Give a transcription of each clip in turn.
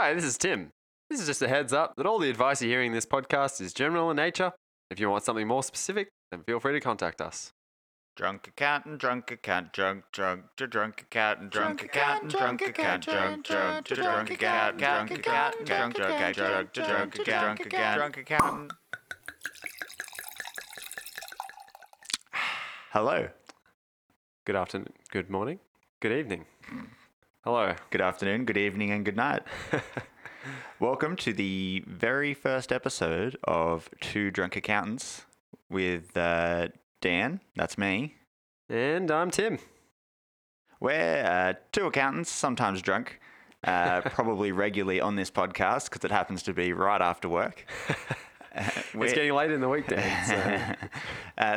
Hi, this is Tim. This is just a heads up that all the advice you're hearing in this podcast is general in nature. If you want something more specific, then feel free to contact us. Drunk accountant. Hello. Good afternoon, good morning, good evening. Hello. Good afternoon, good evening, and good night. Welcome to the very first episode of Two Drunk Accountants with Dan, that's me. And I'm Tim. We're two accountants, sometimes drunk, probably regularly on this podcast because it happens to be right after work. It's getting late in the weekday. So.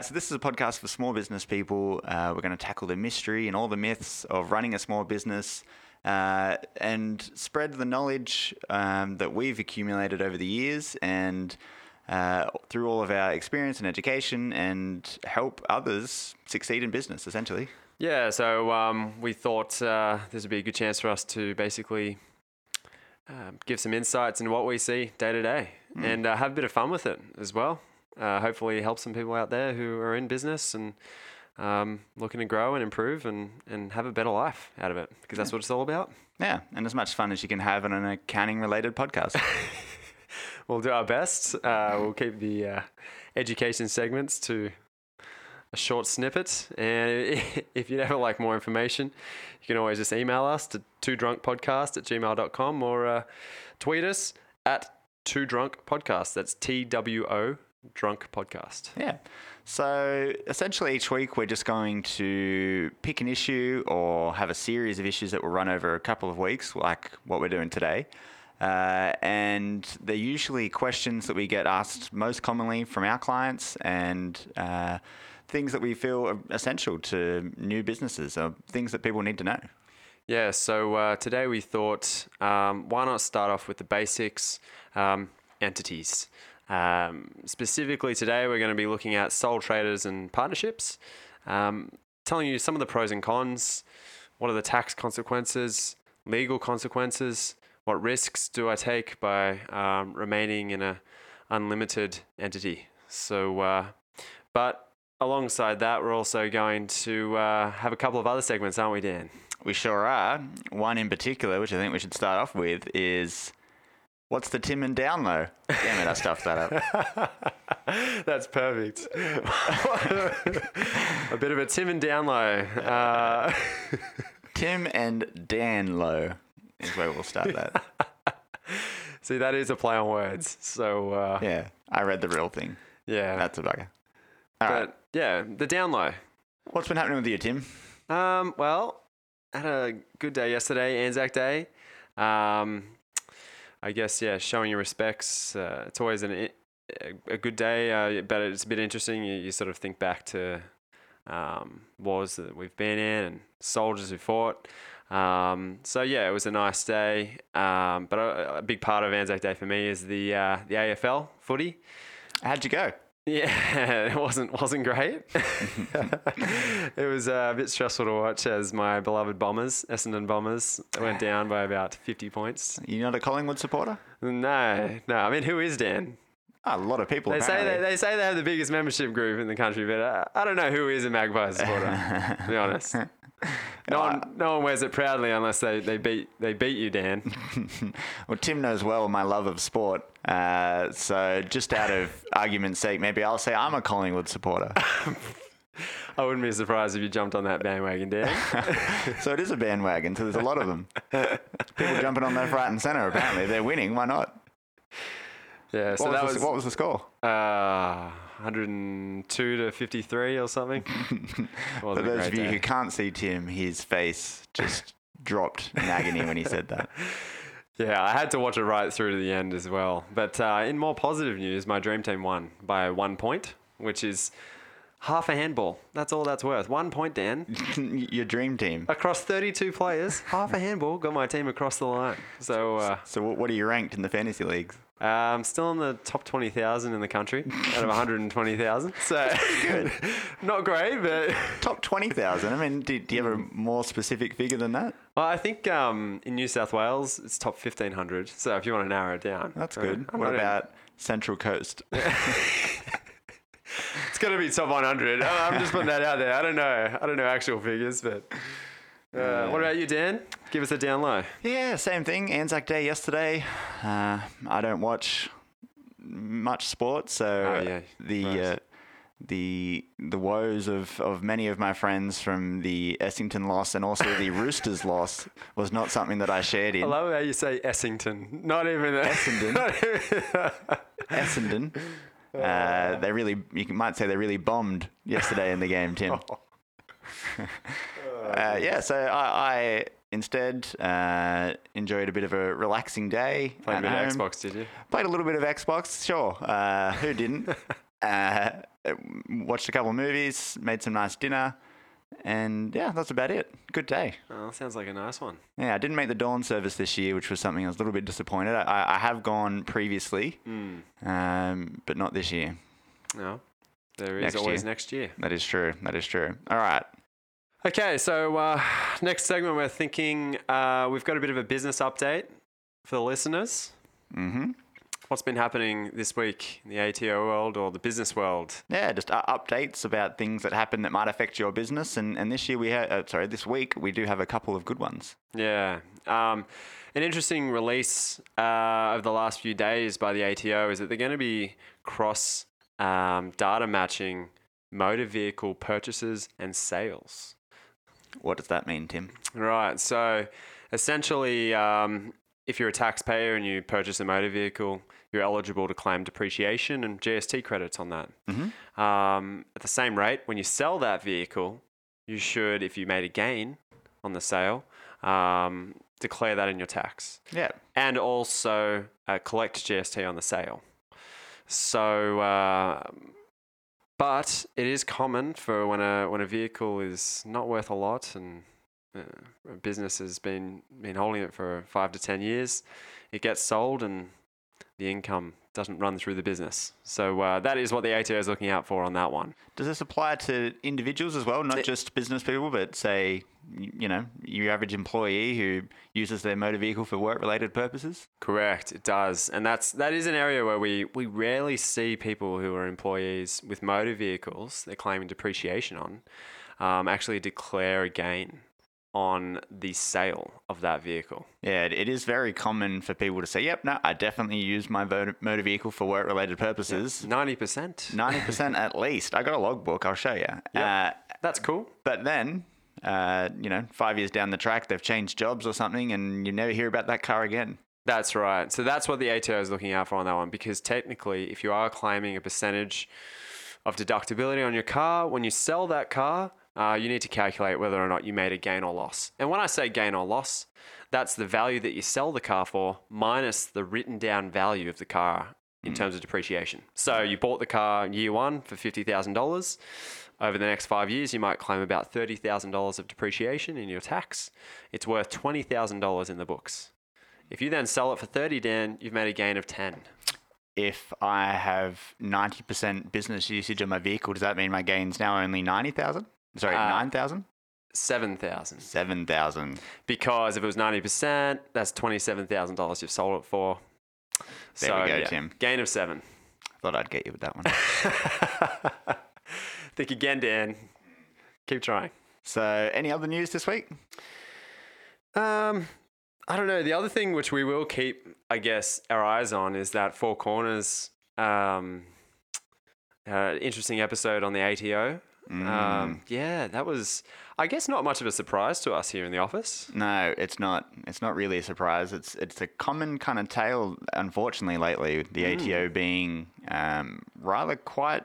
So this is a podcast for small business people. We're going to tackle the mystery and all the myths of running a small business and spread the knowledge that we've accumulated over the years and through all of our experience and education and help others succeed in business, essentially. Yeah, so we thought this would be a good chance for us to basically give some insights into what we see day to day. And have a bit of fun with it as well. Hopefully help some people out there who are in business and looking to grow and improve and have a better life out of it, because that's what it's all about. Yeah, and as much fun as you can have on an accounting-related podcast. We'll do our best. We'll keep the education segments to a short snippet. And if you'd ever like more information, you can always just email us to twodrunkpodcast@gmail.com or tweet us at Two Drunk Podcast. That's TWO Drunk Podcast. Yeah. So essentially each week we're just going to pick an issue or have a series of issues that will run over a couple of weeks, like what we're doing today. And they're usually questions that we get asked most commonly from our clients and things that we feel are essential to new businesses or things that people need to know. Yeah, so today we thought, why not start off with the basics, entities. Specifically today, we're going to be looking at sole traders and partnerships, telling you some of the pros and cons, what are the tax consequences, legal consequences, what risks do I take by remaining in a unlimited entity. So, but alongside that, we're also going to have a couple of other segments, aren't we, Dan? We sure are. One in particular, which I think we should start off with, is what's the Tim and Down Low? Damn it, I stuffed that up. That's perfect. A bit of a Tim and Down Low. Tim and Dan Low is where we'll start that. See, that is a play on words. So yeah, I read the real thing. Yeah. That's a bugger. All right. Yeah, the Down Low. What's been happening with you, Tim? Well, I had a good day yesterday, Anzac Day. I guess, yeah, showing your respects. It's always a good day, but it's a bit interesting. You sort of think back to wars that we've been in and soldiers who fought. So, yeah, it was a nice day. But a big part of Anzac Day for me is the AFL footy. How'd you go? Yeah, it wasn't great. It was a bit stressful to watch as my beloved Bombers, Essendon Bombers, went down by about 50 points. You're not a Collingwood supporter? No. I mean, who is, Dan? A lot of people. They say they have the biggest membership group in the country, but I don't know who is a Magpie supporter. To be honest, no one wears it proudly unless they beat you, Dan. Well, Tim knows well my love of sport. So just out of argument's sake, maybe I'll say I'm a Collingwood supporter. I wouldn't be surprised if you jumped on that bandwagon, Dan. So it is a bandwagon, so there's a lot of them. People jumping on left, right and centre, apparently. They're winning, why not? Yeah. So what was the score? 102-53 or something. For those of you who can't see Tim, his face just dropped in agony when he said that. Yeah, I had to watch it right through to the end as well. But in more positive news, my dream team won by 1 point, which is half a handball. That's all that's worth. 1 point, Dan. Your dream team. Across 32 players, half a handball got my team across the line. So what are you ranked in the fantasy leagues? Still in the top 20,000 in the country out of 120,000. So good. Not great, but... Top 20,000? I mean, do you have a more specific figure than that? Well, I think in New South Wales, it's top 1,500. So if you want to narrow it down. That's good. What about Central Coast? It's going to be top 100. I'm just putting that out there. I don't know actual figures, but... What about you, Dan? Give us a down low. Yeah, same thing. Anzac Day yesterday. I don't watch much sport, so the woes of many of my friends from the Essendon loss and also the Roosters loss was not something that I shared in. I love how you say Essendon, not even Essendon. Essendon. You might say they really bombed yesterday in the game, Tim. Oh. So I instead enjoyed a bit of a relaxing day. Played a bit of Xbox, did you? Played a little bit of Xbox, sure. Who didn't? Watched a couple of movies, made some nice dinner, and yeah, that's about it. Good day. Oh, that sounds like a nice one. Yeah, I didn't make the Dawn service this year, which was something I was a little bit disappointed. I have gone previously, but not this year. No, there is always next year. That is true. All right. Okay, so next segment we're thinking we've got a bit of a business update for the listeners. Mm-hmm. What's been happening this week in the ATO world or the business world? Yeah, just updates about things that happen that might affect your business. And this year this week we do have a couple of good ones. Yeah. An interesting release over the last few days by the ATO is that they're going to be cross data matching motor vehicle purchases and sales. What does that mean, Tim? Right. So essentially, if you're a taxpayer and you purchase a motor vehicle, you're eligible to claim depreciation and GST credits on that. Mm-hmm. At the same rate, when you sell that vehicle, you should, if you made a gain on the sale, declare that in your tax. Yeah. And also collect GST on the sale. So... But it is common for when a vehicle is not worth a lot and a business has been holding it for 5 to 10 years, it gets sold and the income doesn't run through the business. So that is what the ATO is looking out for on that one. Does this apply to individuals as well, not just business people, but say, your average employee who uses their motor vehicle for work-related purposes? Correct, it does. And that is an area where we rarely see people who are employees with motor vehicles they're claiming depreciation on actually declare a gain on the sale of that vehicle. Yeah, it is very common for people to say, yep, no, I definitely use my motor vehicle for work-related purposes. Yep. 90% at least. I got a logbook, I'll show you. Yep. That's cool. But then, 5 years down the track, they've changed jobs or something and you never hear about that car again. That's right. So that's what the ATO is looking out for on that one, because technically, if you are claiming a percentage of deductibility on your car, when you sell that car, you need to calculate whether or not you made a gain or loss. And when I say gain or loss, that's the value that you sell the car for minus the written down value of the car in terms of depreciation. So you bought the car in year one for $50,000. Over the next 5 years, you might claim about $30,000 of depreciation in your tax. It's worth $20,000 in the books. If you then sell it for 30, Dan, you've made a gain of 10. If I have 90% business usage of my vehicle, does that mean my gain's now only 90,000? Sorry, 9,000? 7,000. 7,000. Because if it was 90%, that's $27,000 you've sold it for. There we go, Tim. Gain of 7. I thought I'd get you with that one. Think again, Dan. Keep trying. So, any other news this week? I don't know. The other thing which we will keep, I guess, our eyes on is that Four Corners, interesting episode on the ATO. Yeah, that was, I guess, not much of a surprise to us here in the office. No, it's not. It's not really a surprise. It's a common kind of tale, unfortunately, lately. The ATO being rather quite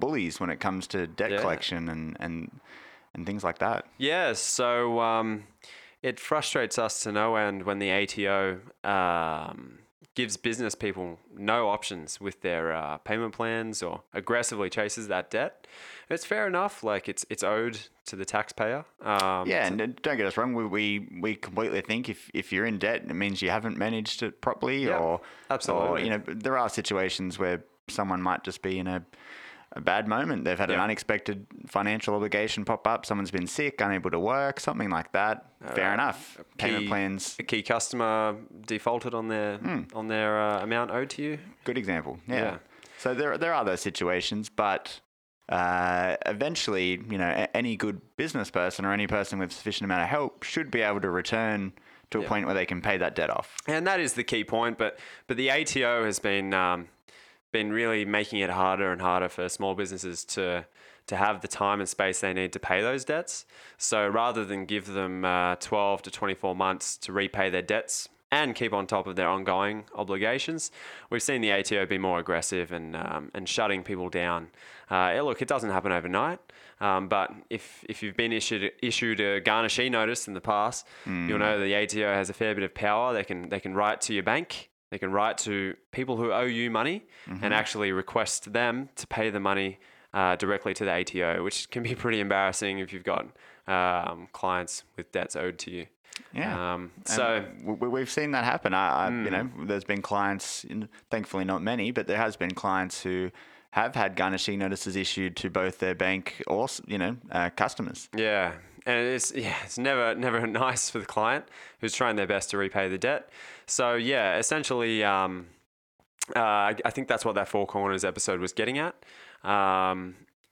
bullies when it comes to debt collection and things like that. Yeah. So it frustrates us to no end when the ATO gives business people no options with their payment plans or aggressively chases that debt. And it's fair enough. Like, it's owed to the taxpayer. Yeah, and don't get us wrong. We completely think if you're in debt, it means you haven't managed it properly. Yeah, or absolutely. Or, you know, there are situations where someone might just be in a bad moment. They've had an unexpected financial obligation pop up. Someone's been sick, unable to work, something like that. Fair enough. Payment plans. A key customer defaulted on their amount owed to you. Good example. Yeah. So there are those situations, but eventually, you know, any good business person or any person with sufficient amount of help should be able to return to a point where they can pay that debt off. And that is the key point. But the ATO has been really making it harder and harder for small businesses to have the time and space they need to pay those debts. So rather than give them 12 to 24 months to repay their debts and keep on top of their ongoing obligations, we've seen the ATO be more aggressive and shutting people down. Look, it doesn't happen overnight, but if you've been issued a garnishee notice in the past, you'll know the ATO has a fair bit of power. They can write to your bank. They can write to people who owe you money and actually request them to pay the money directly to the ATO, which can be pretty embarrassing if you've got clients with debts owed to you. Yeah. So we've seen that happen. You know, there's been clients, thankfully not many, but there has been clients who have had garnishee notices issued to both their bank or, you know, customers. Yeah. And it's never nice for the client who's trying their best to repay the debt. So yeah, essentially, I think that's what that Four Corners episode was getting at.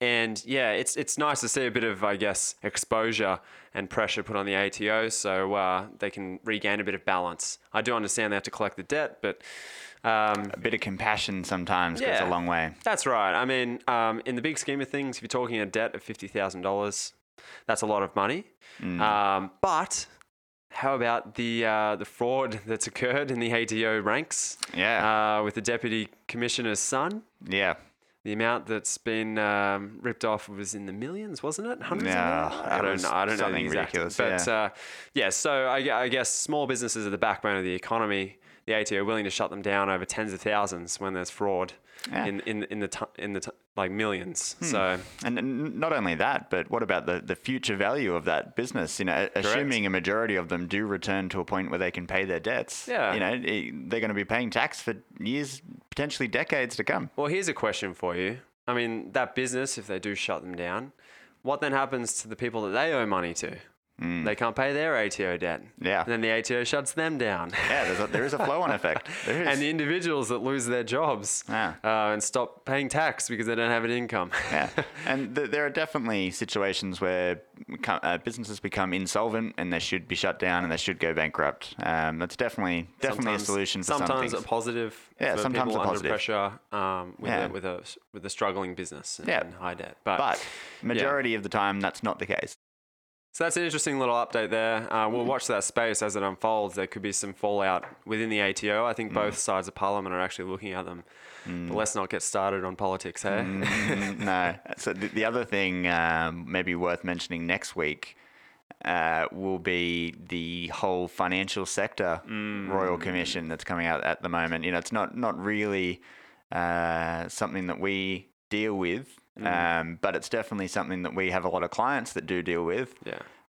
And yeah, it's nice to see a bit of, I guess, exposure and pressure put on the ATO so they can regain a bit of balance. I do understand they have to collect the debt, but a bit of compassion sometimes goes a long way. That's right. I mean, in the big scheme of things, if you're talking a debt of $50,000. That's a lot of money. But how about the fraud that's occurred in the ATO ranks? Yeah. With the Deputy Commissioner's son? Yeah. The amount that's been ripped off was in the millions, wasn't it? Hundreds of millions? I don't know. Something ridiculous. But so I guess small businesses are the backbone of the economy. The ATO are willing to shut them down over tens of thousands when there's fraud in the millions. So and not only that, but what about the future value of that business? You know, assuming a majority of them do return to a point where they can pay their debts. Yeah, you know, they're going to be paying tax for years, potentially decades to come. Well, here's a question for you. I mean, that business, if they do shut them down, what then happens to the people that they owe money to? They can't pay their ATO debt. Yeah. And then the ATO shuts them down. Yeah, there is a flow-on effect. There is. And the individuals that lose their jobs and stop paying tax because they don't have an income. Yeah. And there are definitely situations where businesses become insolvent and they should be shut down and they should go bankrupt. That's definitely a solution for some things. Sometimes a positive. Yeah, sometimes a positive. Under pressure with a struggling business and high debt. But majority of the time, that's not the case. So that's an interesting little update there. We'll watch that space as it unfolds. There could be some fallout within the ATO. I think both sides of Parliament are actually looking at them. But let's not get started on politics, hey? No. So the other thing maybe worth mentioning next week will be the whole financial sector Royal Commission that's coming out at the moment. You know, it's not really something that we deal with. But it's definitely something that we have a lot of clients that do deal with,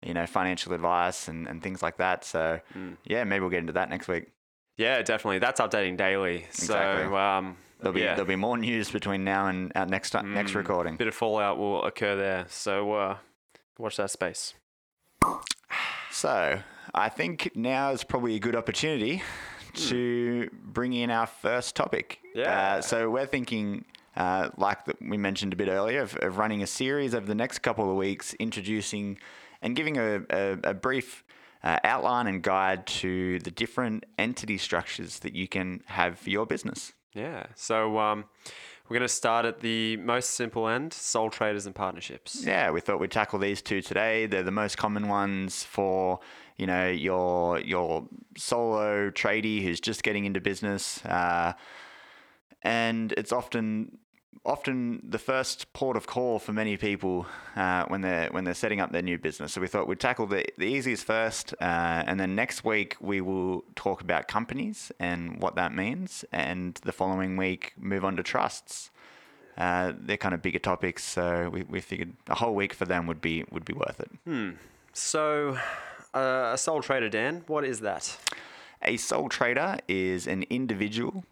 you know, financial advice and things like that. So maybe we'll get into that next week. Yeah, definitely. That's updating daily. Exactly. So, there'll be more news between now and our next recording. Bit of fallout will occur there. So, watch that space. So I think now is probably a good opportunity to bring in our first topic. Yeah. So we're thinking, we mentioned a bit earlier, of running a series over the next couple of weeks, introducing and giving a brief outline and guide to the different entity structures that you can have for your business. Yeah. So we're going to start at the most simple end, sole traders and partnerships. Yeah, we thought we'd tackle these two today. They're the most common ones for, you know, your solo tradie who's just getting into business. And it's often often the first port of call for many people when they're setting up their new business. So we thought we'd tackle the easiest first, and then next week we will talk about companies and what that means, and the following week move on to trusts. They're kind of bigger topics, so we figured a whole week for them would be worth it. So a sole trader, Dan, what is that? A sole trader is an individual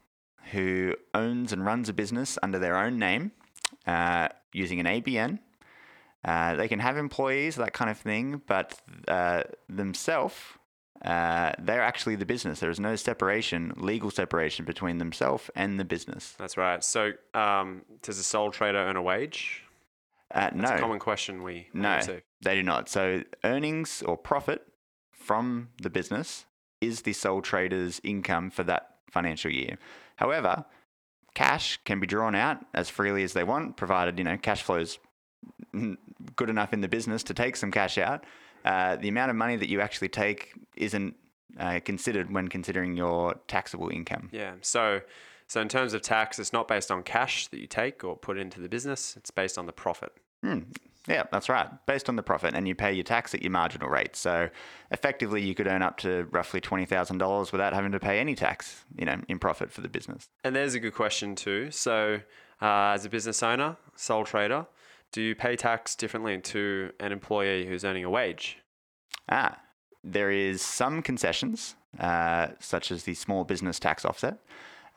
who owns and runs a business under their own name, using an ABN. They can have employees, that kind of thing, but themselves, they're actually the business. There is no legal separation between themselves and the business. That's right. So does a sole trader earn a wage? No. That's a common question we receive. They do not. So earnings or profit from the business is the sole trader's income for that financial year. However, cash can be drawn out as freely as they want, provided, cash flow's good enough in the business to take some cash out. The amount of money that you actually take isn't considered when considering your taxable income. Yeah. So in terms of tax, it's not based on cash that you take or put into the business. It's based on the profit. Yeah, that's right. Based on the profit, and you pay your tax at your marginal rate. So effectively, you could earn up to roughly $20,000 without having to pay any tax, in profit for the business. And there's a good question too. So as a business owner, sole trader, do you pay tax differently to an employee who's earning a wage? There is some concessions, such as the small business tax offset.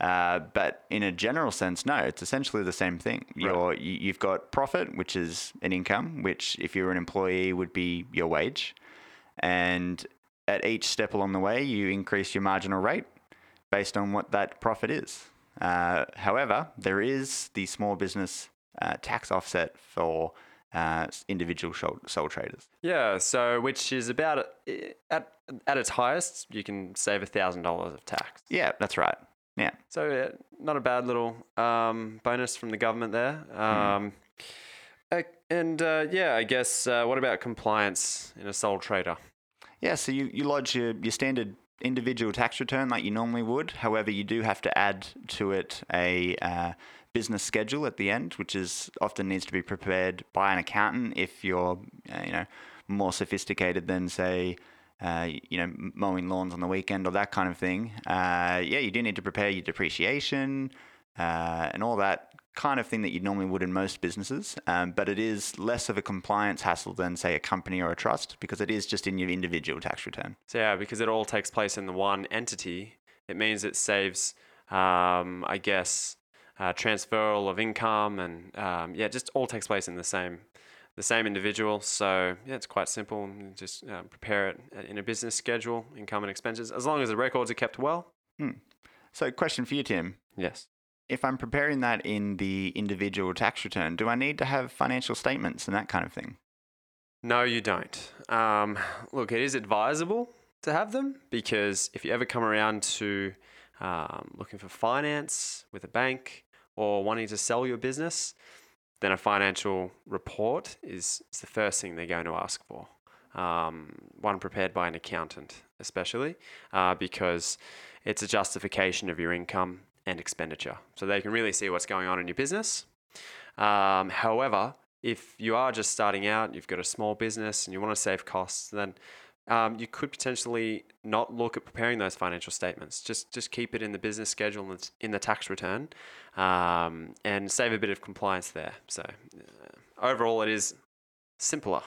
But in a general sense, no, it's essentially the same thing. Right. You've got profit, which is an income, which if you're an employee would be your wage. And at each step along the way, you increase your marginal rate based on what that profit is. However, there is the small business tax offset for individual sole traders. Yeah, so which is about, at its highest, you can save $1,000 of tax. Yeah, that's right. Yeah. So not a bad little bonus from the government there. I guess, what about compliance in a sole trader? Yeah, so you lodge your standard individual tax return like you normally would. However, you do have to add to it a business schedule at the end, which is often needs to be prepared by an accountant if you're, more sophisticated than, say, mowing lawns on the weekend or that kind of thing. You do need to prepare your depreciation and all that kind of thing that you normally would in most businesses. But it is less of a compliance hassle than, say, a company or a trust, because it is just in your individual tax return. So, yeah, because it all takes place in the one entity, it means it saves, transferal of income and, it just all takes place in the same individual. So yeah, it's quite simple. You just prepare it in a business schedule, income and expenses, as long as the records are kept well. So question for you, Tim. Yes. If I'm preparing that in the individual tax return, do I need to have financial statements and that kind of thing? No, you don't. Look, it is advisable to have them, because if you ever come around to looking for finance with a bank or wanting to sell your business, then a financial report is the first thing they're going to ask for, one prepared by an accountant especially, because it's a justification of your income and expenditure. So they can really see what's going on in your business. However, if you are just starting out, you've got a small business and you want to save costs, then you could potentially not look at preparing those financial statements. Just keep it in the business schedule and in the tax return, and save a bit of compliance there. So overall, it is simpler.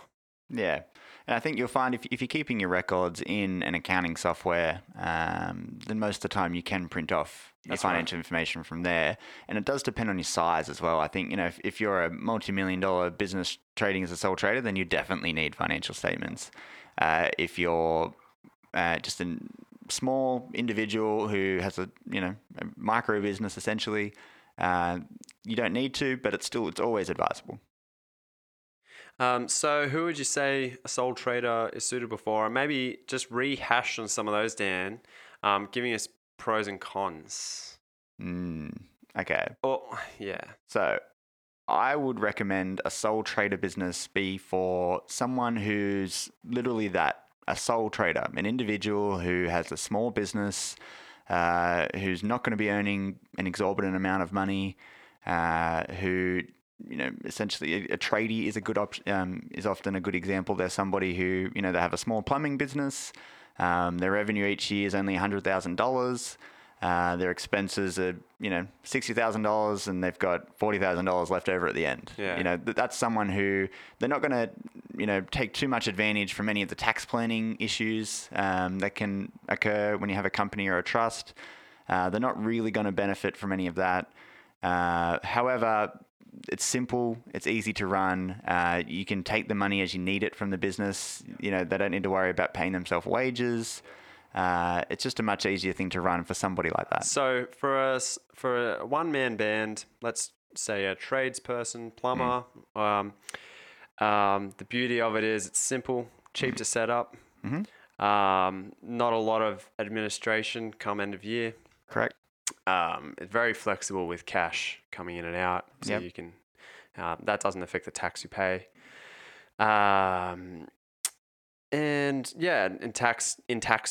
Yeah, and I think you'll find if you're keeping your records in an accounting software, then most of the time you can print off your financial information from there. And it does depend on your size as well. I think, if you're a multi-million-dollar business trading as a sole trader, then you definitely need financial statements. If you're just a small individual who has a micro business essentially, you don't need to, but it's always advisable. So who would you say a sole trader is suitable for? And maybe just rehash on some of those, Dan, giving us pros and cons. Okay. Oh, yeah. So I would recommend a sole trader business be for someone who's literally that, a sole trader, an individual who has a small business, who's not going to be earning an exorbitant amount of money, who, you know, essentially a tradie is a good is often a good example. They're somebody who, you know, they have a small plumbing business. Their revenue each year is only $100,000. Their expenses are, you know, $60,000, and they've got $40,000 left over at the end. Yeah. You know, that's someone who they're not going to, you know, take too much advantage from any of the tax planning issues that can occur when you have a company or a trust. They're not really going to benefit from any of that. However, it's simple. It's easy to run. You can take the money as you need it from the business. You know, they don't need to worry about paying themselves wages. It's just a much easier thing to run for somebody like that. So for a one-man band, let's say a tradesperson, plumber, the beauty of it is it's simple, cheap to set up, not a lot of administration come end of year. Correct. It's very flexible with cash coming in and out. So you can, that doesn't affect the tax you pay. And yeah, in tax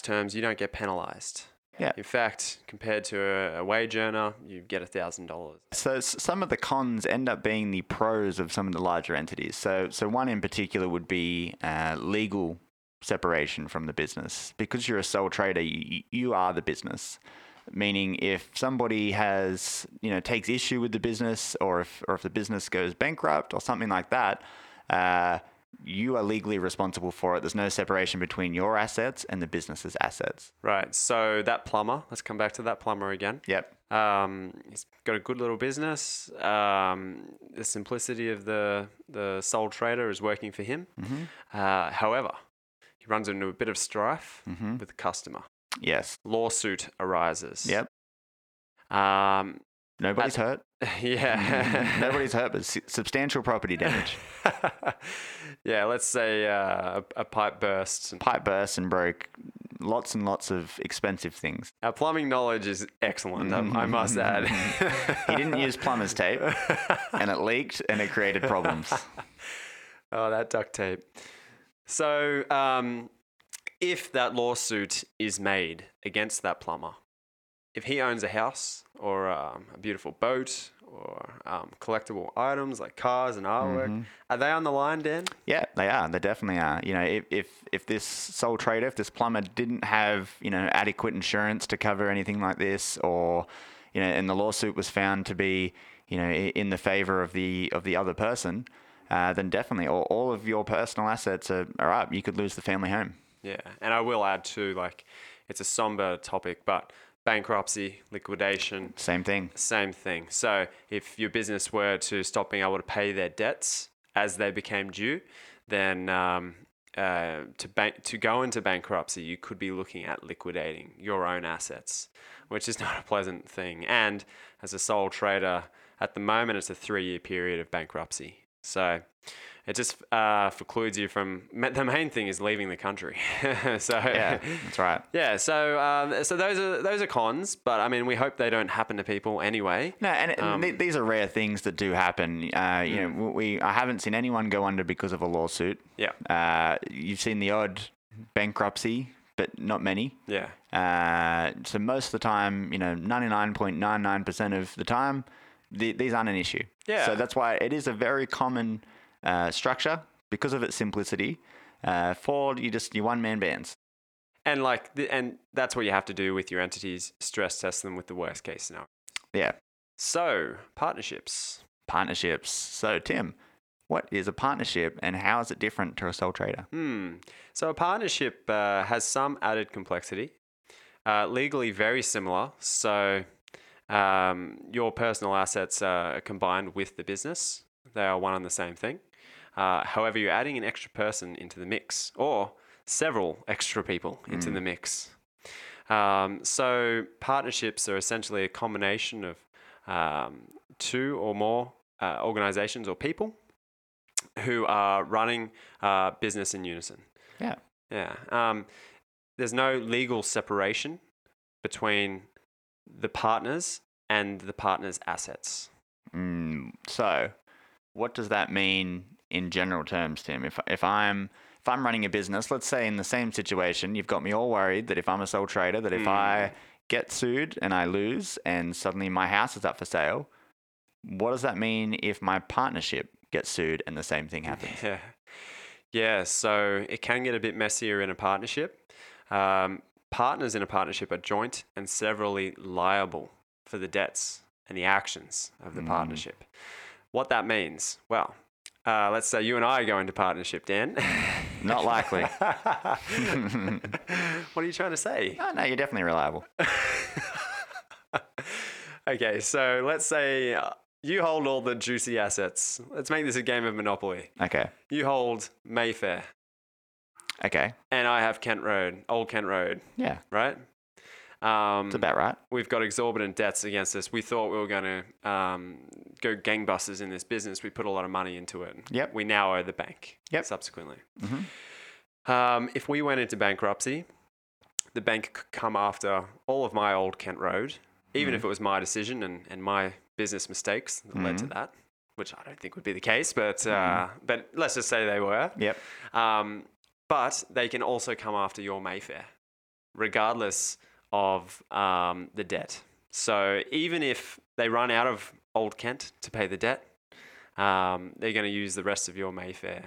terms, you don't get penalized. Yeah. In fact, compared to a wage earner, you get $1,000. So some of the cons end up being the pros of some of the larger entities. So one in particular would be legal separation from the business. Because you're a sole trader, you are the business. Meaning, if somebody has, you know, takes issue with the business, or if the business goes bankrupt or something like that, you are legally responsible for it. There's no separation between your assets and the business's assets. Right. So that plumber, let's come back to that plumber again. Yep. He's got a good little business. The simplicity of the sole trader is working for him. However, he runs into a bit of strife with the customer. Yes. Lawsuit arises. Yep. Nobody's hurt. Yeah. Nobody's hurt, but substantial property damage. Yeah, let's say a pipe bursts. Pipe bursts and broke lots and lots of expensive things. Our plumbing knowledge is excellent, I must add. He didn't use plumber's tape, and it leaked, and it created problems. Oh, that duct tape. So if that lawsuit is made against that plumber, if he owns a house or a beautiful boat or collectible items like cars and artwork, are they on the line, Dan? Yeah, they are. They definitely are. You know, if this sole trader, if this plumber didn't have, you know, adequate insurance to cover anything like this, or, you know, and the lawsuit was found to be, you know, in the favor of the other person, then definitely all of your personal assets are up. You could lose the family home. Yeah, and I will add too, like, it's a somber topic, but bankruptcy, liquidation. Same thing. So if your business were to stop being able to pay their debts as they became due, then to go into bankruptcy, you could be looking at liquidating your own assets, which is not a pleasant thing. And as a sole trader, at the moment, it's a 3-year period of bankruptcy. So it just precludes you from... The main thing is leaving the country. So yeah, that's right. Yeah, so those are cons, but I mean, we hope they don't happen to people anyway. No, and these are rare things that do happen. You know, I haven't seen anyone go under because of a lawsuit. Yeah. You've seen the odd bankruptcy, but not many. Yeah. So most of the time, you know, 99.99% of the time, these aren't an issue. Yeah. So that's why it is a very common structure because of its simplicity. For your one-man bands, and and that's what you have to do with your entities. Stress test them with the worst case scenario. Yeah. So partnerships. So Tim, what is a partnership, and how is it different to a sole trader? So a partnership has some added complexity. Legally, very similar. So your personal assets are combined with the business. They are one and the same thing. However, you're adding an extra person into the mix, or several extra people into the mix. So partnerships are essentially a combination of two or more organizations or people who are running business in unison. Yeah. Yeah. There's no legal separation between the partners and the partners' assets. So what does that mean in general terms, Tim? If I'm running a business, let's say in the same situation, you've got me all worried that if I'm a sole trader, that if I get sued and I lose and suddenly my house is up for sale, What does that mean if my partnership gets sued and the same thing happens? Yeah, so it can get a bit messier in a partnership. Partners in a partnership are joint and severally liable for the debts and the actions of the partnership. What that means? Well, let's say you and I go into partnership, Dan. Not likely. What are you trying to say? Oh, no, you're definitely reliable. Okay, so let's say you hold all the juicy assets. Let's make this a game of Monopoly. Okay. You hold Mayfair. Okay. And I have Kent Road, Old Kent Road. Yeah. Right? It's about right. We've got exorbitant debts against us. We thought we were going to go gangbusters in this business. We put a lot of money into it. Yep. We now owe the bank. Yep. Subsequently. Mm-hmm. If we went into bankruptcy, the bank could come after all of my Old Kent Road, even if it was my decision and my business mistakes that led to that, which I don't think would be the case, but let's just say they were. Yep. But they can also come after your Mayfair, regardless of the debt. So even if they run out of Old Kent to pay the debt, they're going to use the rest of your Mayfair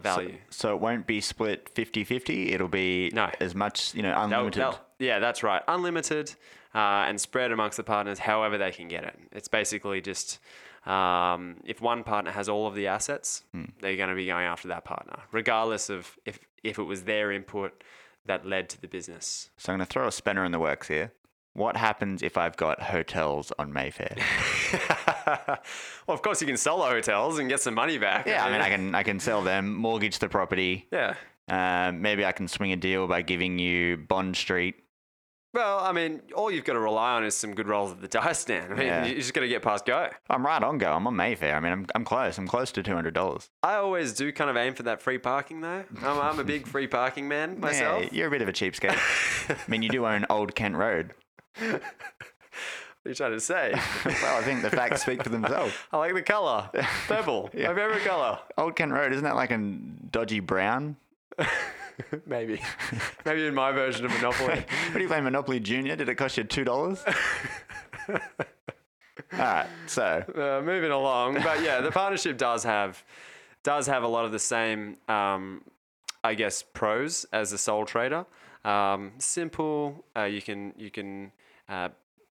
value. So it won't be split 50-50. It'll be as much, unlimited. Yeah, that's right. Unlimited and spread amongst the partners however they can get it. It's basically just if one partner has all of the assets, they're going to be going after that partner, regardless of if it was their input that led to the business. So I'm going to throw a spanner in the works here. What happens if I've got hotels on Mayfair? Well, of course you can sell the hotels and get some money back. Yeah, I mean, I can sell them, mortgage the property. Yeah. Maybe I can swing a deal by giving you Bond Street. Well, I mean, all you've got to rely on is some good rolls of the dice, Dan. I mean, you're just going to get past go. I'm right on go. I'm on Mayfair. I mean, I'm close. I'm close to $200. I always do kind of aim for that free parking, though. I'm a big free parking man myself. Yeah, you're a bit of a cheapskate. I mean, you do own Old Kent Road. What are you trying to say? Well, I think the facts speak for themselves. I like the colour. Purple. Yeah. My favorite colour. Old Kent Road, isn't that like a dodgy brown? Maybe. Maybe in my version of Monopoly. What do you play, Monopoly Junior? Did it cost you $2? All right, so. Moving along. But yeah, the partnership does have a lot of the same, pros as a sole trader. Simple. You can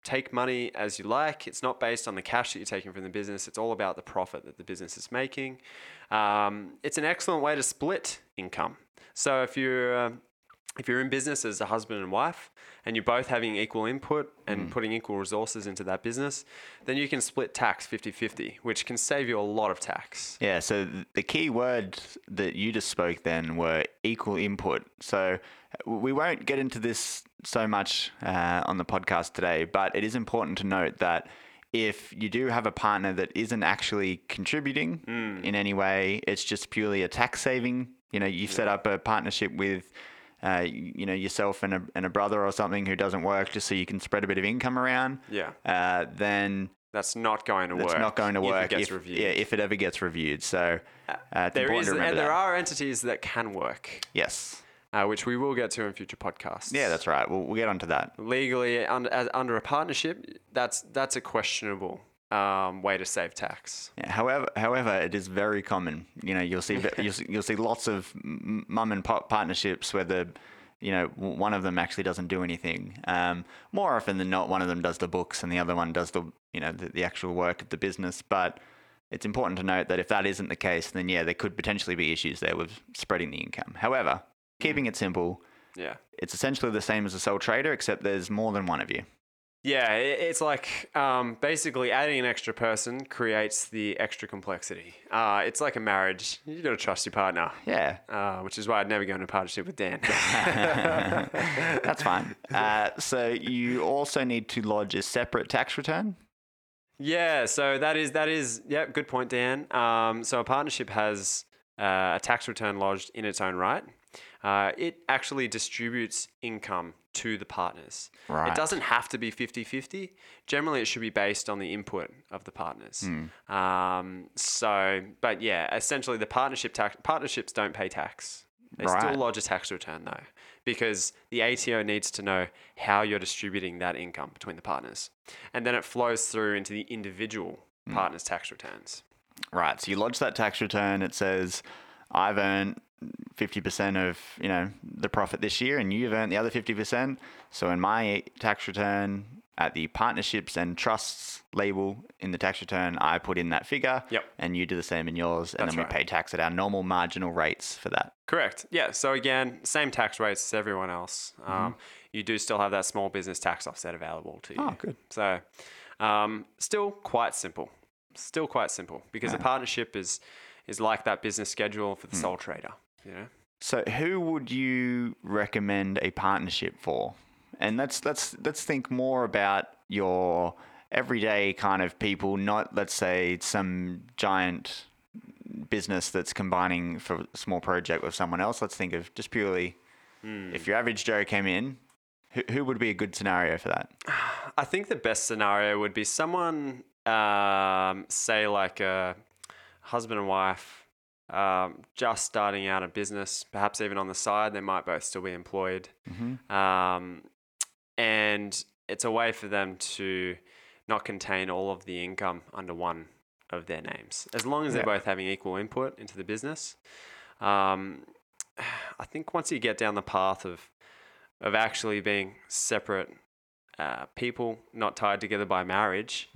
take money as you like. It's not based on the cash that you're taking from the business. It's all about the profit that the business is making. It's an excellent way to split income. So if you're in business as a husband and wife and you're both having equal input and putting equal resources into that business, then you can split tax 50-50, which can save you a lot of tax. Yeah, so the key words that you just spoke then were equal input. So we won't get into this so much on the podcast today, but it is important to note that if you do have a partner that isn't actually contributing in any way, it's just purely a tax saving. You've set up a partnership with yourself and a brother or something who doesn't work, just so you can spread a bit of income around. Yeah. Then that's not going to work. It's not going to work if it gets reviewed. Yeah, if it ever gets reviewed. So it's important to remember that. And there are entities that can work. Yes. Which we will get to in future podcasts. Yeah, that's right. We'll get onto that. Legally, under a partnership, that's a questionable way to save tax. Yeah, however, it is very common. You'll see lots of mum and pop partnerships where one of them actually doesn't do anything. More often than not, one of them does the books and the other one does the actual work of the business. But it's important to note that if that isn't the case, then yeah, there could potentially be issues there with spreading the income. However, keeping it simple, yeah, it's essentially the same as a sole trader, except there's more than one of you. Yeah, it's like basically adding an extra person creates the extra complexity. It's like a marriage. You got to trust your partner. Yeah. Which is why I'd never go into a partnership with Dan. That's fine. So you also need to lodge a separate tax return? Yeah, so that is, good point, Dan. So a partnership has a tax return lodged in its own right. It actually distributes income to the partners. Right. It doesn't have to be 50-50. Generally, it should be based on the input of the partners. Essentially the partnerships don't pay tax. They still lodge a tax return though, because the ATO needs to know how you're distributing that income between the partners. And then it flows through into the individual partner's tax returns. Right. So you lodge that tax return. It says, I've earned 50% of, you know, the profit this year and you've earned the other 50%. So in my tax return at the partnerships and trusts label in the tax return, I put in that figure and you do the same in yours. And then we pay tax at our normal marginal rates for that. Correct. Yeah. So again, same tax rates as everyone else. You do still have that small business tax offset available to you. Oh, good. So still quite simple. Still quite simple because the partnership is like that business schedule for the sole trader. Yeah. So who would you recommend a partnership for? And let's think more about your everyday kind of people, not let's say some giant business that's combining for a small project with someone else. Let's think of just purely if your average Joe came in, who would be a good scenario for that? I think the best scenario would be someone say like a husband and wife, just starting out a business, perhaps even on the side, they might both still be employed. And it's a way for them to not contain all of the income under one of their names, as long as they're both having equal input into the business. I think once you get down the path of actually being separate people, not tied together by marriage,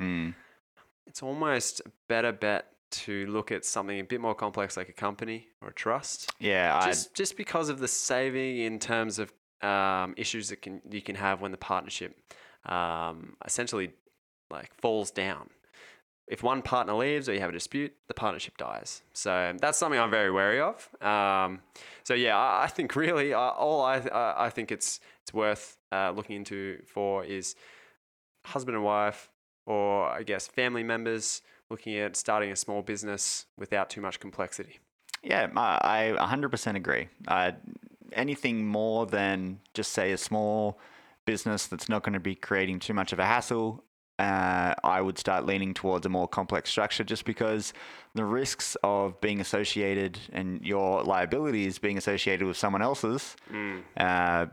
it's almost a better bet to look at something a bit more complex like a company or a trust. Yeah. Just because of the saving in terms of issues that you can have when the partnership essentially like falls down. If one partner leaves or you have a dispute, the partnership dies. So that's something I'm very wary of. So yeah, I think really I think it's worth looking into for is husband and wife, or I guess family members looking at starting a small business without too much complexity. Yeah, I 100% agree. Anything more than just say a small business that's not going to be creating too much of a hassle, I would start leaning towards a more complex structure just because the risks of being associated and your liabilities being associated with someone else's, it's a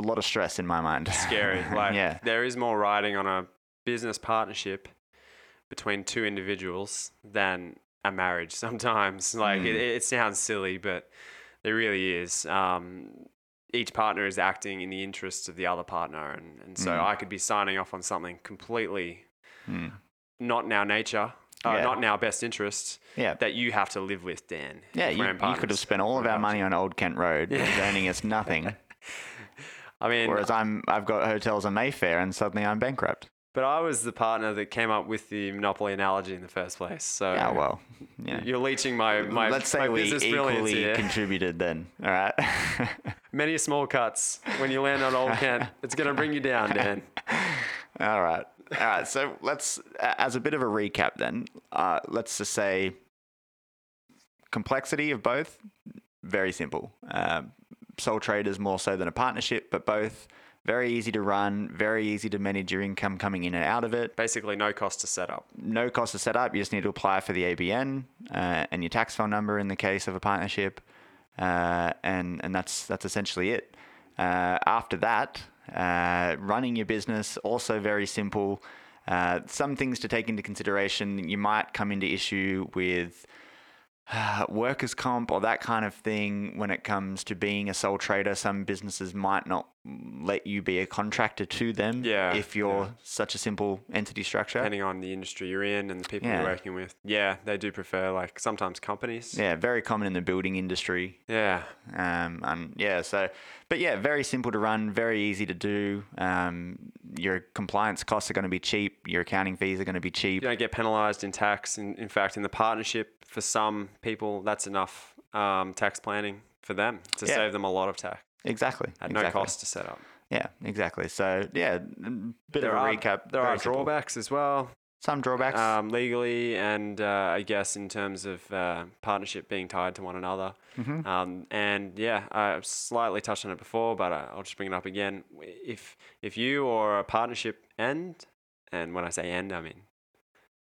lot of stress in my mind. Scary. Like there is more riding on a business partnership between two individuals than a marriage sometimes. Like it sounds silly, but it really is. Each partner is acting in the interests of the other partner. And so I could be signing off on something completely not in our nature, not in our best interest that you have to live with, Dan. Yeah, you could have spent all of our money on Old Kent Road earning us nothing. I mean, whereas I've got hotels in Mayfair and suddenly I'm bankrupt. But I was the partner that came up with the monopoly analogy in the first place. So yeah, well, yeah. You're leeching my let's say we equally contributed then. All right. Many small cuts. When you land on Old Kent, it's going to bring you down, Dan. All right. So let's, as a bit of a recap then, let's just say complexity of both, very simple. Sole traders more so than a partnership, but both. Very easy to run, very easy to manage your income coming in and out of it. Basically, no cost to set up. No cost to set up. You just need to apply for the ABN and your tax file number in the case of a partnership. And that's essentially it. After that, running your business, also very simple. Some things to take into consideration. You might come into issue with workers' comp or that kind of thing when it comes to being a sole trader. Some businesses might not let you be a contractor to them if you're such a simple entity structure. Depending on the industry you're in and the people you're working with. Yeah, they do prefer like sometimes companies. Yeah, very common in the building industry. Yeah. Very simple to run, very easy to do. Your compliance costs are going to be cheap. Your accounting fees are going to be cheap. You don't get penalized in tax. In fact, in the partnership, for some people, that's enough tax planning for them to save them a lot of tax. Exactly. At no cost to set up. Yeah, exactly. So, yeah, a bit of a recap. There are drawbacks as well. Some drawbacks. Legally and I guess in terms of partnership being tied to one another. Mm-hmm. I slightly touched on it before, but I'll just bring it up again. If you or a partnership end, and when I say end, I mean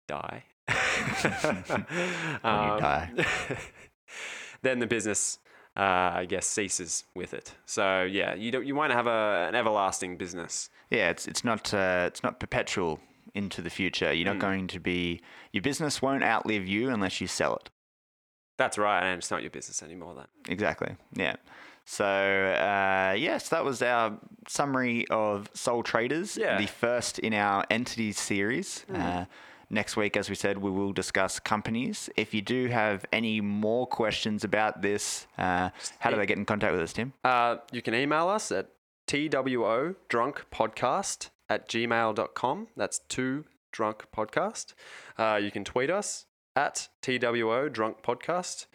die. You die. Then the business, I guess, ceases with it. So yeah, you won't have an everlasting business. Yeah, it's not perpetual. into the future. You're not going to be, your business won't outlive you unless you sell it. That's right. And it's not your business anymore then. Exactly. Yeah. So, yes, that was our summary of Sole Traders, the first in our entities series. Next week, as we said, we will discuss companies. If you do have any more questions about this, how do they get in contact with us, Tim? You can email us at twodrunkpodcast@gmail.com. That's Two Drunk Podcast. You can tweet us at twodrunkpodcast.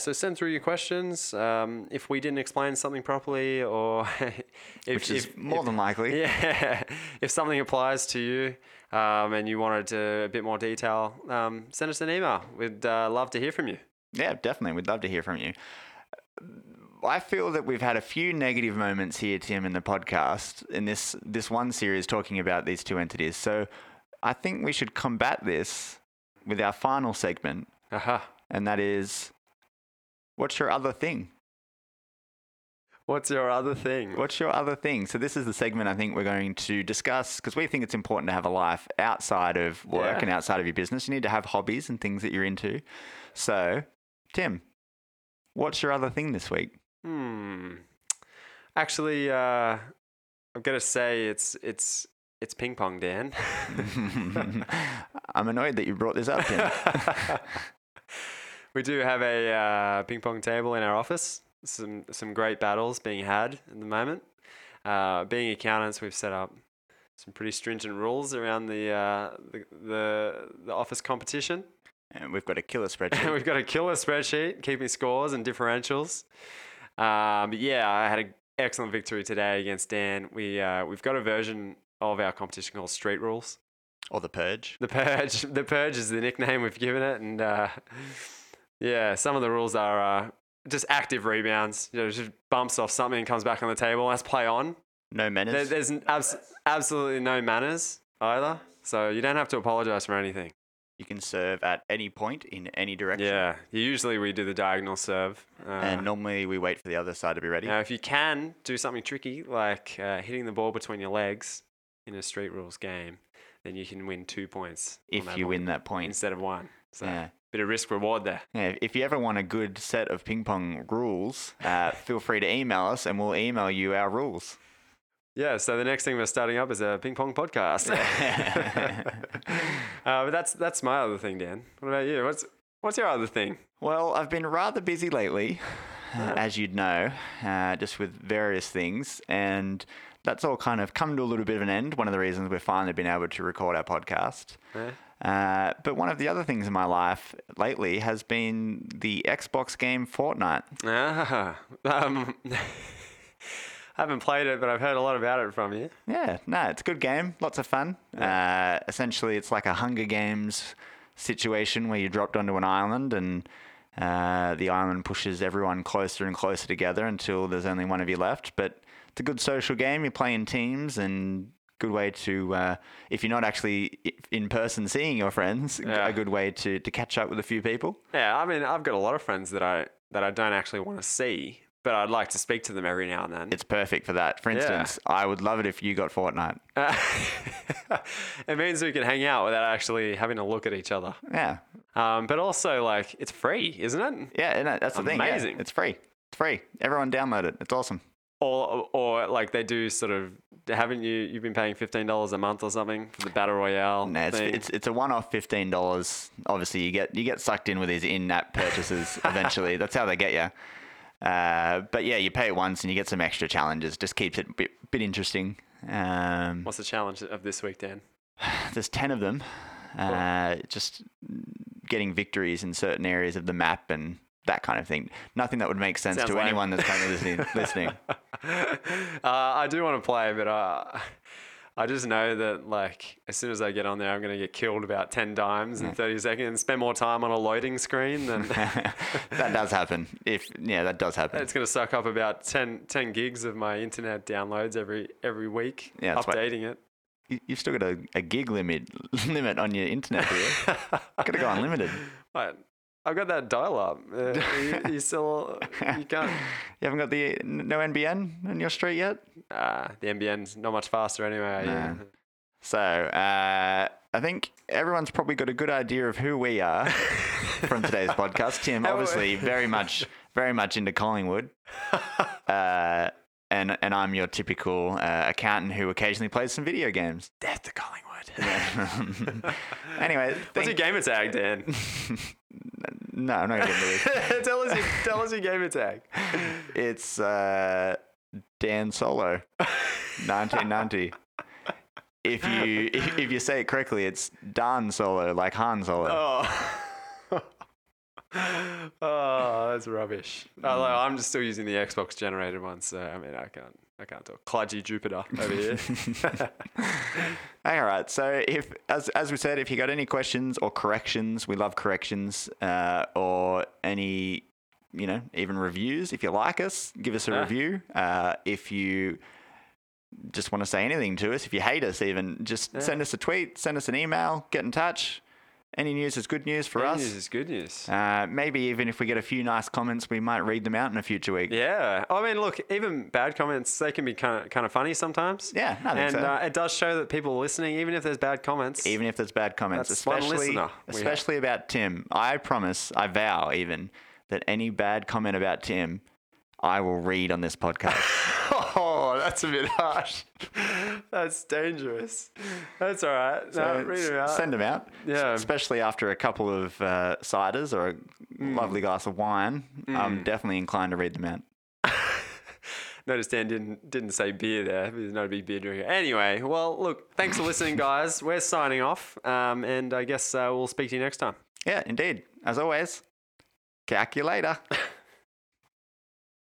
So send through your questions. If we didn't explain something properly, or which is more than likely. Yeah. If something applies to you and you wanted a bit more detail, send us an email. We'd love to hear from you. Yeah, definitely. We'd love to hear from you. I feel that we've had a few negative moments here, Tim, in the podcast, in this one series talking about these two entities. So I think we should combat this with our final segment. And that is, what's your other thing? What's your other thing? What's your other thing? So this is the segment I think we're going to discuss, because we think it's important to have a life outside of work and outside of your business. You need to have hobbies and things that you're into. So, Tim, what's your other thing this week? Actually, I'm going to say it's ping pong, Dan. I'm annoyed that you brought this up, Tim. We do have a ping pong table in our office. Some great battles being had at the moment. Being accountants, we've set up some pretty stringent rules around the office competition. And we've got a killer spreadsheet. Keeping scores and differentials. But yeah, I had an excellent victory today against Dan. We've got a version of our competition called Street Rules. Or The Purge. The Purge is the nickname we've given it, and some of the rules are just active rebounds. You know, just bumps off something and comes back on the table. Let's play on. No manners. There's absolutely no manners either. So you don't have to apologize for anything. You can serve at any point in any direction. Yeah. Usually we do the diagonal serve. And normally we wait for the other side to be ready. Now, if you can do something tricky, like hitting the ball between your legs in a Street Rules game, then you can win 2 points. If you win that point. Instead of one. So bit of risk reward there. Yeah, if you ever want a good set of ping pong rules, feel free to email us and we'll email you our rules. Yeah, so the next thing we're starting up is a ping pong podcast. But that's my other thing, Dan. What about you? What's your other thing? Well, I've been rather busy lately, as you'd know, just with various things, and that's all kind of come to a little bit of an end. One of the reasons we've finally been able to record our podcast. Yeah. But one of the other things in my life lately has been the Xbox game Fortnite. I haven't played it, but I've heard a lot about it from you. Yeah, no, it's a good game. Lots of fun. Yeah. Essentially, it's like a Hunger Games situation where you're dropped onto an island and the island pushes everyone closer and closer together until there's only one of you left. But it's a good social game. You play in teams, and good way to, if you're not actually in person seeing your friends, a good way to catch up with a few people. Yeah, I mean, I've got a lot of friends that I don't actually want to see, but I'd like to speak to them every now and then. It's perfect for that. For instance, I would love it if you got Fortnite. It means we can hang out without actually having a look at each other. Yeah. But also, like, it's free, isn't it? Yeah, that's the thing. Amazing. Yeah, it's free. It's free. Everyone download it. It's awesome. Or like they do sort of, haven't you've been paying $15 a month or something for the Battle Royale thing? It's a one-off $15. Obviously, you get sucked in with these in-app purchases eventually. That's how they get you. But yeah, you pay it once and you get some extra challenges. Just keeps it a bit interesting. What's the challenge of this week, Dan? There's 10 of them. Just getting victories in certain areas of the map and that kind of thing. Nothing that would make sense to anyone that's kind of listening. I do want to play, but I just know that, like, as soon as I get on there, I'm going to get killed about 10 times in 30 seconds and spend more time on a loading screen than that does happen. That does happen. It's going to suck up about 10 gigs of my internet downloads every week, updating it. You've still got a gig limit on your internet here. Got to go unlimited. Right. I've got that dial-up. You can't. You haven't got no NBN in your street yet? The NBN's not much faster anyway. No. So I think everyone's probably got a good idea of who we are from today's podcast. Tim, obviously, very much into Collingwood. And I'm your typical accountant who occasionally plays some video games. Death to Collingwood. Yeah. Anyway. What's your gamer tag, Dan? No, I'm not going to get into it. Tell us your gamer tag. It's Dan Solo, 1990. If you say it correctly, it's Dan Solo, like Han Solo. Oh, that's rubbish. Although I'm just still using the Xbox generated one, so I mean, I can't talk Kludgy Jupiter over here. All right. So if, as we said, if you got any questions or corrections, we love corrections, or any, even reviews. If you like us, give us a review. If you just want to say anything to us, if you hate us, even just send us a tweet, send us an email, get in touch. Any news is good news for us. Any news is good news. Maybe even if we get a few nice comments, we might read them out in a future week. Yeah. I mean, look, even bad comments, they can be kind of funny sometimes. Yeah, I think so. And it does show that people are listening, even if there's bad comments. Even if there's bad comments. That's one listener. Especially about Tim. I promise, I vow even, that any bad comment about Tim, I will read on this podcast. Oh, that's a bit harsh. That's dangerous. That's all right. So read them out. Send them out. Yeah. Especially after a couple of ciders or a lovely glass of wine. I'm definitely inclined to read them out. Notice Dan didn't say beer there. There's no big beer drinker. Anyway, well, look, thanks for listening, guys. We're signing off. And I guess we'll speak to you next time. Yeah, indeed. As always, calculator.